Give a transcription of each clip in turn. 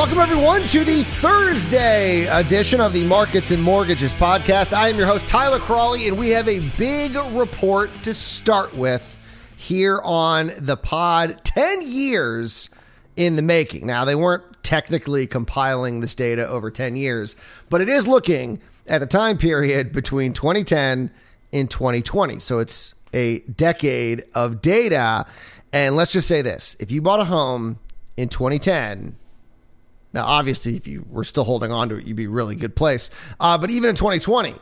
Welcome, everyone, to the Thursday edition of the Markets and Mortgages podcast. I am your host, Tyler Crawley, and we have a big report to start with here on the pod. 10 years in the making. Now, they weren't technically compiling this data over 10 years, but it is looking at the time period between 2010 and 2020. So it's a decade of data. And let's just say this. If you bought a home in 2010... Now, obviously, if you were still holding on to it, you'd be in a really good place. But even in 2020,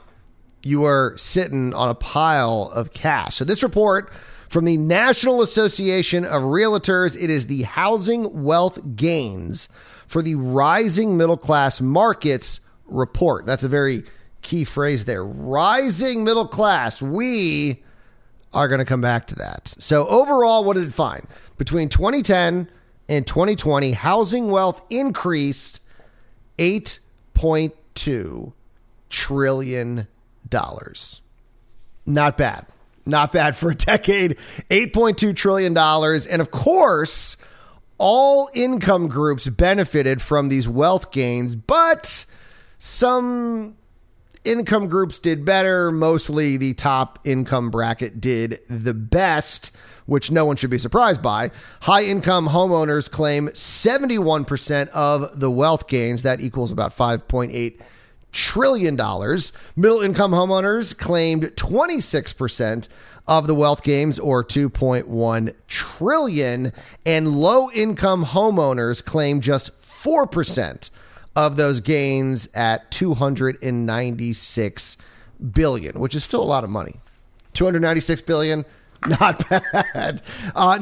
you were sitting on a pile of cash. So this report from the National Association of Realtors, it is the Housing Wealth Gains for the Rising Middle Class Markets report. That's a very key phrase there. Rising middle class. We are going to come back to that. So overall, what did it find? Between 2010 in 2020, housing wealth increased $8.2 trillion. Not bad. Not bad for a decade. $8.2 trillion. And of course, all income groups benefited from these wealth gains, but some income groups did better. Mostly the top income bracket did the best, which no one should be surprised by. High income homeowners claim 71% of the wealth gains. That equals about $5.8 trillion. Middle income homeowners claimed 26% of the wealth gains, or $2.1 trillion. And low income homeowners claim just 4% of those gains at $296 billion, which is still a lot of money. $296 billion. Not bad.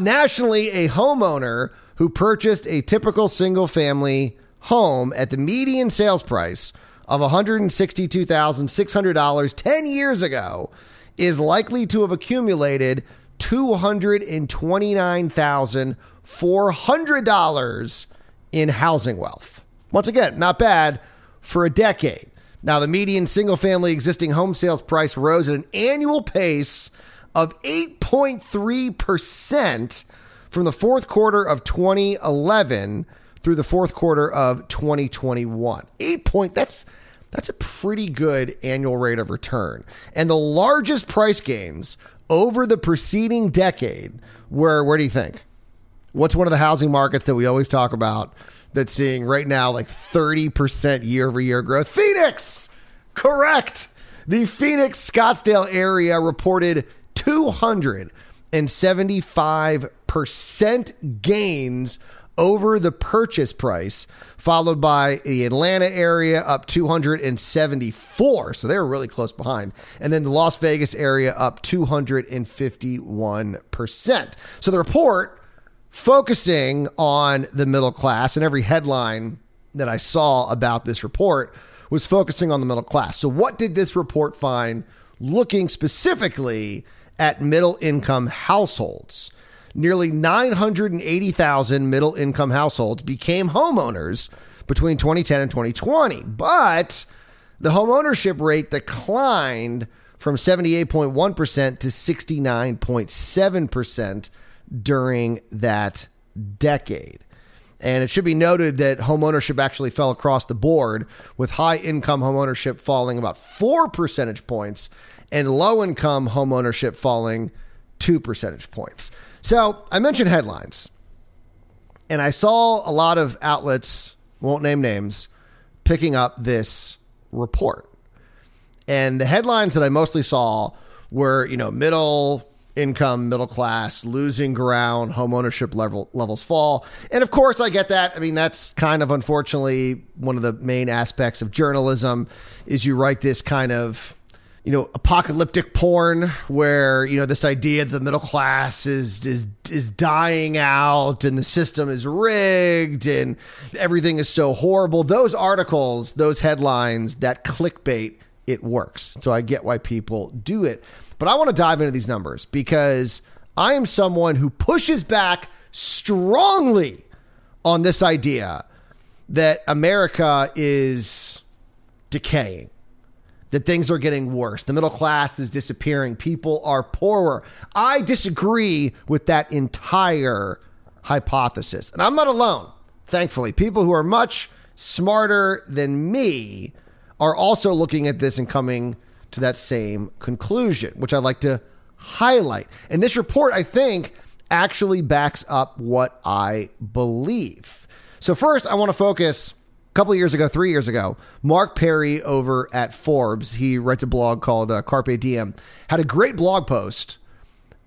Nationally, a homeowner who purchased a typical single family home at the median sales price of $162,600 10 years ago is likely to have accumulated $229,400 in housing wealth. Once again, not bad for a decade. Now, the median single family existing home sales price rose at an annual pace of 8.3% from the fourth quarter of 2011 through the fourth quarter of 2021. That's a pretty good annual rate of return. And the largest price gains over the preceding decade were, where do you think? What's one of the housing markets that we always talk about that's seeing right now like 30% year-over-year growth? Phoenix! Correct! The Phoenix Scottsdale area reported 275% gains over the purchase price, followed by the Atlanta area up 274. So they were really close behind. And then the Las Vegas area up 251%. So the report focusing on the middle class, and every headline that I saw about this report was focusing on the middle class. So what did this report find looking specifically at middle income households? Nearly 980,000 middle income households became homeowners between 2010 and 2020, but the homeownership rate declined from 78.1% to 69.7% during that decade. And it should be noted that homeownership actually fell across the board, with high income homeownership falling about 4 percentage points and low income homeownership falling 2 percentage points. So I mentioned headlines, and I saw a lot of outlets, won't name names, picking up this report. And the headlines that I mostly saw were, you know, middle income, middle class, losing ground, homeownership levels fall. And of course, I get that. I mean, that's kind of, unfortunately, one of the main aspects of journalism is you write this kind of, you know, apocalyptic porn where, you know, this idea that the middle class is dying out and the system is rigged and everything is so horrible. Those articles, those headlines, that clickbait, it works. So I get why people do it. But I want to dive into these numbers because I am someone who pushes back strongly on this idea that America is decaying, that things are getting worse. The middle class is disappearing. People are poorer. I disagree with that entire hypothesis. And I'm not alone. thankfully, people who are much smarter than me are also looking at this and coming to that same conclusion, which I'd like to highlight. And this report, I think, actually backs up what I believe. So first, I want to focus a couple of years ago, 3 years ago, Mark Perry over at Forbes, he writes a blog called Carpe Diem, had a great blog post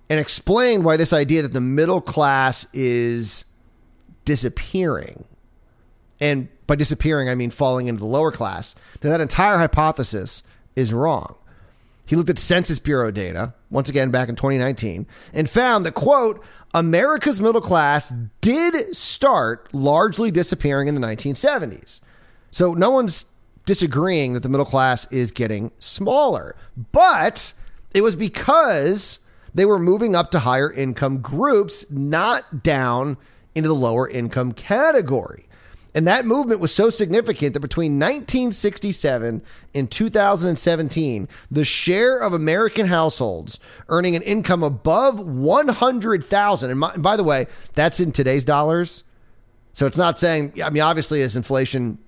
and explained why this idea that the middle class is disappearing, and by disappearing, I mean falling into the lower class, that entire hypothesis is wrong. He looked at Census Bureau data, once again back in 2019, and found that, quote, America's middle class did start largely disappearing in the 1970s. So no one's disagreeing that the middle class is getting smaller, but it was because they were moving up to higher income groups, not down into the lower income category. And that movement was so significant that between 1967 and 2017, the share of American households earning an income above $100,000, and by the way, that's in today's dollars. So it's not saying, I mean, obviously, as inflation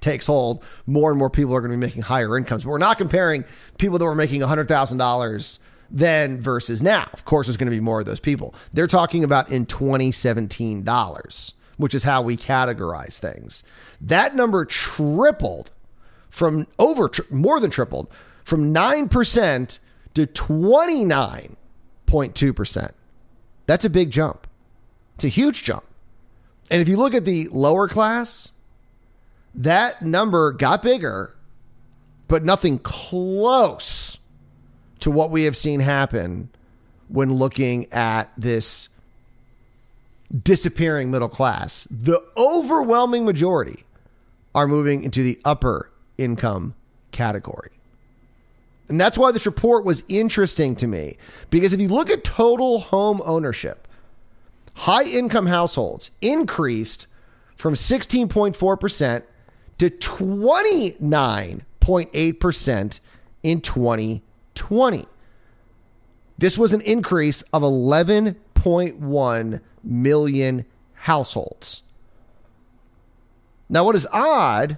takes hold, more and more people are going to be making higher incomes. But we're not comparing people that were making $100,000 then versus now. Of course, there's going to be more of those people. They're talking about in 2017 dollars, which is how we categorize things. That number tripled from more than tripled from 9% to 29.2%. That's a big jump. It's a huge jump. And if you look at the lower class, that number got bigger, but nothing close to what we have seen happen when looking at this disappearing middle class. The overwhelming majority are moving into the upper income category. And that's why this report was interesting to me, because if you look at total home ownership, high income households increased from 16.4% to 29.8% in 2020. This was an increase of 11.1 million households. Now, what is odd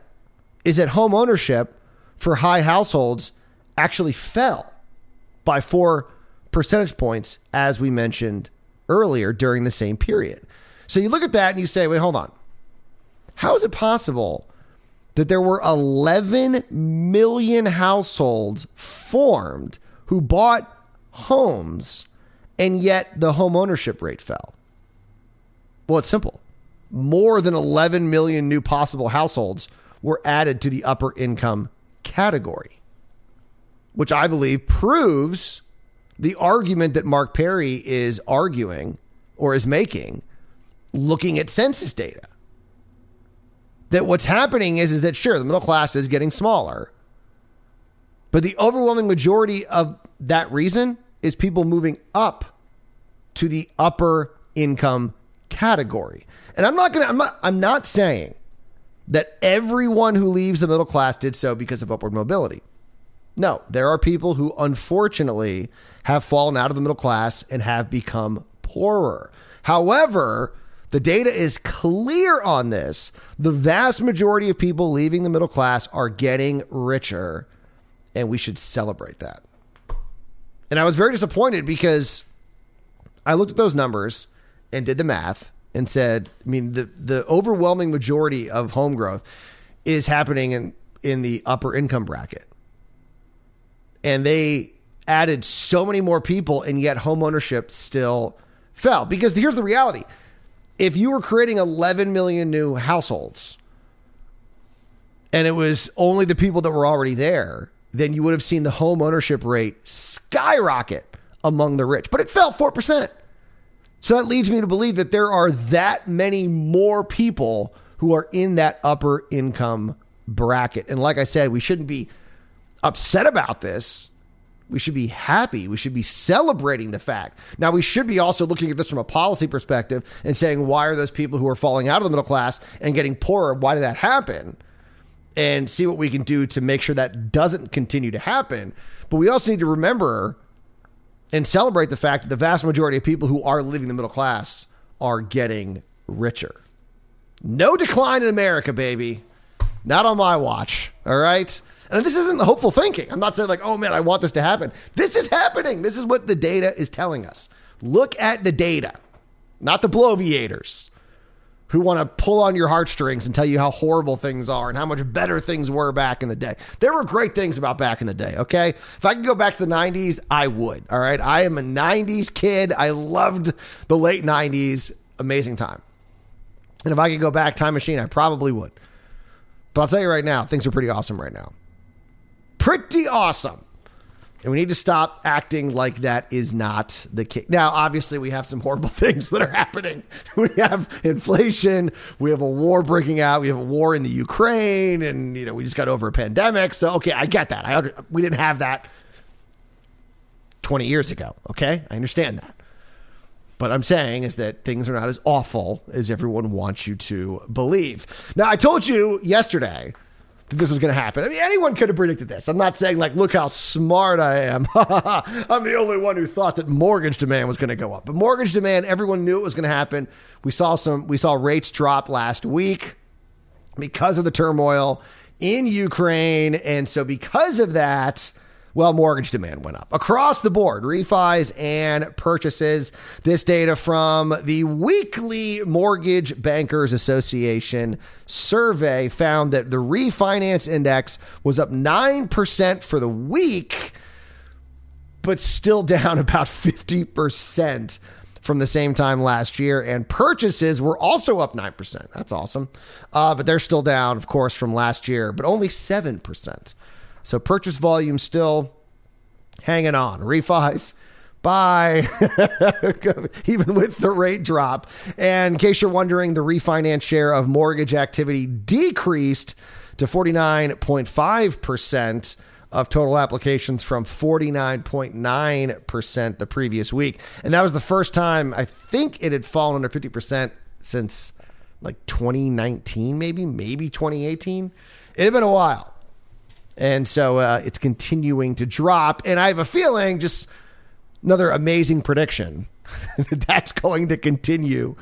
is that home ownership for high households actually fell by 4 percentage points, as we mentioned earlier, during the same period. So you look at that and you say, wait, hold on. How is it possible that there were 11 million households formed who bought homes and yet the home ownership rate fell? Well, it's simple. More than 11 million new possible households were added to the upper income category, which I believe proves the argument that Mark Perry is arguing or is making, looking at census data. That what's happening is that, sure, the middle class is getting smaller, but the overwhelming majority of that reason is people moving up to the upper income category. And I'm not saying that everyone who leaves the middle class did so because of upward mobility. No, there are people who unfortunately have fallen out of the middle class and have become poorer. However, the data is clear on this. The vast majority of people leaving the middle class are getting richer, and we should celebrate that. And I was very disappointed because I looked at those numbers and did the math and said, I mean, the overwhelming majority of home growth is happening in the upper income bracket. And they added so many more people, and yet home ownership still fell. Because here's the reality. If you were creating 11 million new households and it was only the people that were already there, then you would have seen the home ownership rate skyrocket among the rich. But it fell 4%. So that leads me to believe that there are that many more people who are in that upper income bracket. And like I said, we shouldn't be upset about this. We should be happy. We should be celebrating the fact. Now, we should be also looking at this from a policy perspective and saying, why are those people who are falling out of the middle class and getting poorer? Why did that happen? And see what we can do to make sure that doesn't continue to happen. But we also need to remember and celebrate the fact that the vast majority of people who are leaving the middle class are getting richer. No decline in America, baby. Not on my watch. All right. And this isn't hopeful thinking. I'm not saying like, oh, man, I want this to happen. This is happening. This is what the data is telling us. Look at the data, not the bloviators who want to pull on your heartstrings and tell you how horrible things are and how much better things were back in the day. There were great things about back in the day, okay? If I could go back to the 90s, I would, all right? I am a 90s kid. I loved the late 90s. Amazing time. And if I could go back, time machine, I probably would. But I'll tell you right now, things are pretty awesome right now. Pretty awesome. And we need to stop acting like that is not the case. Now, obviously, we have some horrible things that are happening. We have inflation. We have a war breaking out. We have a war in the Ukraine. And, you know, we just got over a pandemic. So, okay, I get that. We didn't have that 20 years ago. Okay, I understand that. But I'm saying is that things are not as awful as everyone wants you to believe. Now, I told you yesterday that this was going to happen. I mean, anyone could have predicted this. I'm not saying like, look how smart I am. I'm the only one who thought that mortgage demand was going to go up. But mortgage demand, everyone knew it was going to happen. We saw rates drop last week because of the turmoil in Ukraine. And so because of that, well, mortgage demand went up across the board, refis and purchases. This data from the weekly Mortgage Bankers Association survey found that the refinance index was up 9% for the week, but still down about 50% from the same time last year. And purchases were also up 9%. That's awesome. But they're still down, of course, from last year, but only 7%. So purchase volume still hanging on. Refis, bye, even with the rate drop. And in case you're wondering, the refinance share of mortgage activity decreased to 49.5% of total applications from 49.9% the previous week. And that was the first time I think it had fallen under 50% since like 2019, maybe 2018. It had been a while. And so it's continuing to drop. And I have a feeling, just another amazing prediction, that's going to continue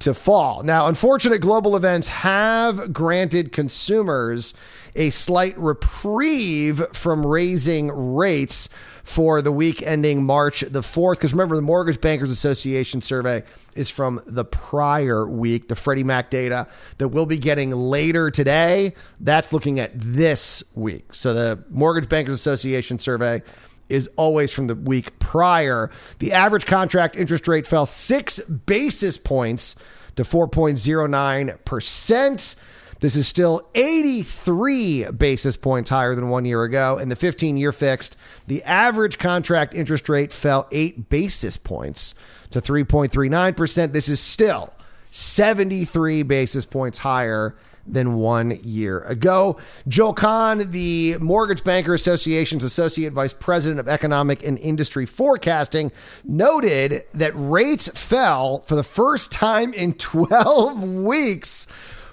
to fall. Now, unfortunate global events have granted consumers a slight reprieve from raising rates for the week ending March the 4th. Because remember, the Mortgage Bankers Association survey is from the prior week, the Freddie Mac data that we'll be getting later today. That's looking at this week. So the Mortgage Bankers Association survey is always from the week prior. The average contract interest rate fell 6 basis points to 4.09%. This is still 83 basis points higher than 1 year ago. And the 15-year fixed, the average contract interest rate fell 8 basis points to 3.39%. This is still 73 basis points higher than 1 year ago. Joel Kahn, the Mortgage Banker Association's Associate Vice President of Economic and Industry Forecasting, noted that rates fell for the first time in 12 weeks,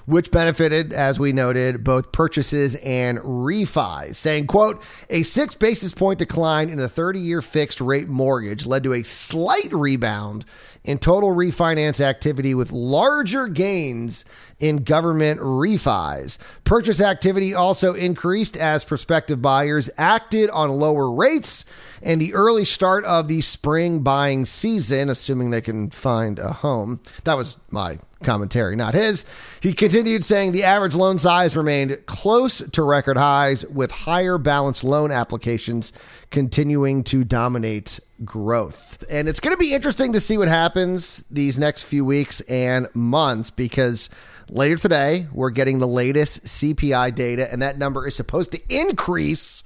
which benefited, as we noted, both purchases and refis, saying, quote, a 6 basis point decline in the 30-year fixed rate mortgage led to a slight rebound in total refinance activity with larger gains in government refis. Purchase activity also increased as prospective buyers acted on lower rates and the early start of the spring buying season, assuming they can find a home. That was my commentary, not his. He continued saying the average loan size remained close to record highs, with higher balance loan applications continuing to dominate growth. And it's going to be interesting to see what happens these next few weeks and months, because later today we're getting the latest CPI data, and that number is supposed to increase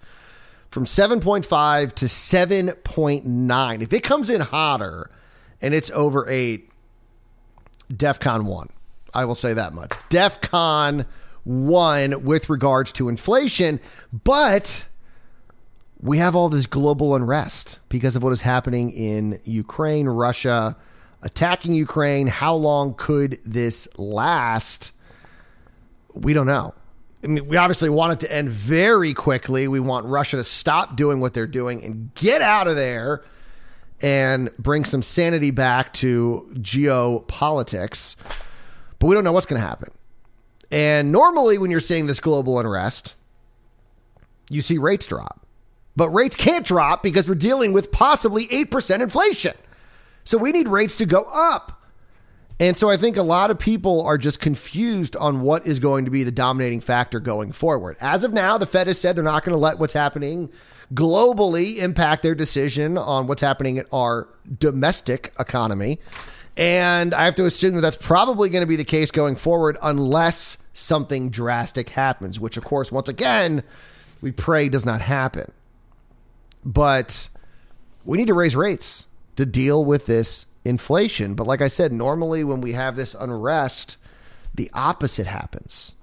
from 7.5 to 7.9. If it comes in hotter and it's over 8, DEFCON 1. I will say that much. DEFCON 1 with regards to inflation, but we have all this global unrest because of what is happening in Ukraine, Russia attacking Ukraine. How long could this last? We don't know. I mean, we obviously want it to end very quickly. We want Russia to stop doing what they're doing and get out of there and bring some sanity back to geopolitics. But we don't know what's going to happen. And normally when you're seeing this global unrest, you see rates drop. But rates can't drop because we're dealing with possibly 8% inflation. So we need rates to go up. And so I think a lot of people are just confused on what is going to be the dominating factor going forward. As of now, the Fed has said they're not going to let what's happening globally impact their decision on what's happening at our domestic economy. And I have to assume that that's probably going to be the case going forward unless something drastic happens, which, of course, once again, we pray does not happen. But we need to raise rates to deal with this inflation. But like I said, normally when we have this unrest, the opposite happens.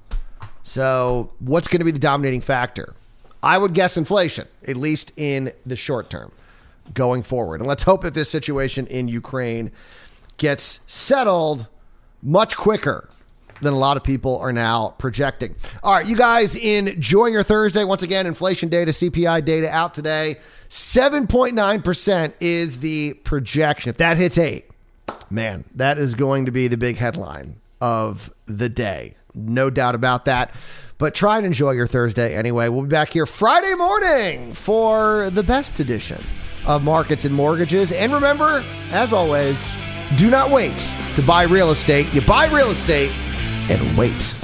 So what's going to be the dominating factor? I would guess inflation, at least in the short term going forward. And let's hope that this situation in Ukraine gets settled much quicker than a lot of people are now projecting. All right, you guys, enjoy your Thursday. Once again, inflation data, CPI data out today. 7.9% is the projection. If that hits 8, man, that is going to be the big headline of the day. No doubt about that. But try and enjoy your Thursday anyway. We'll be back here Friday morning for the best edition of Markets and Mortgages. And remember, as always, do not wait to buy real estate. You buy real estate and wait.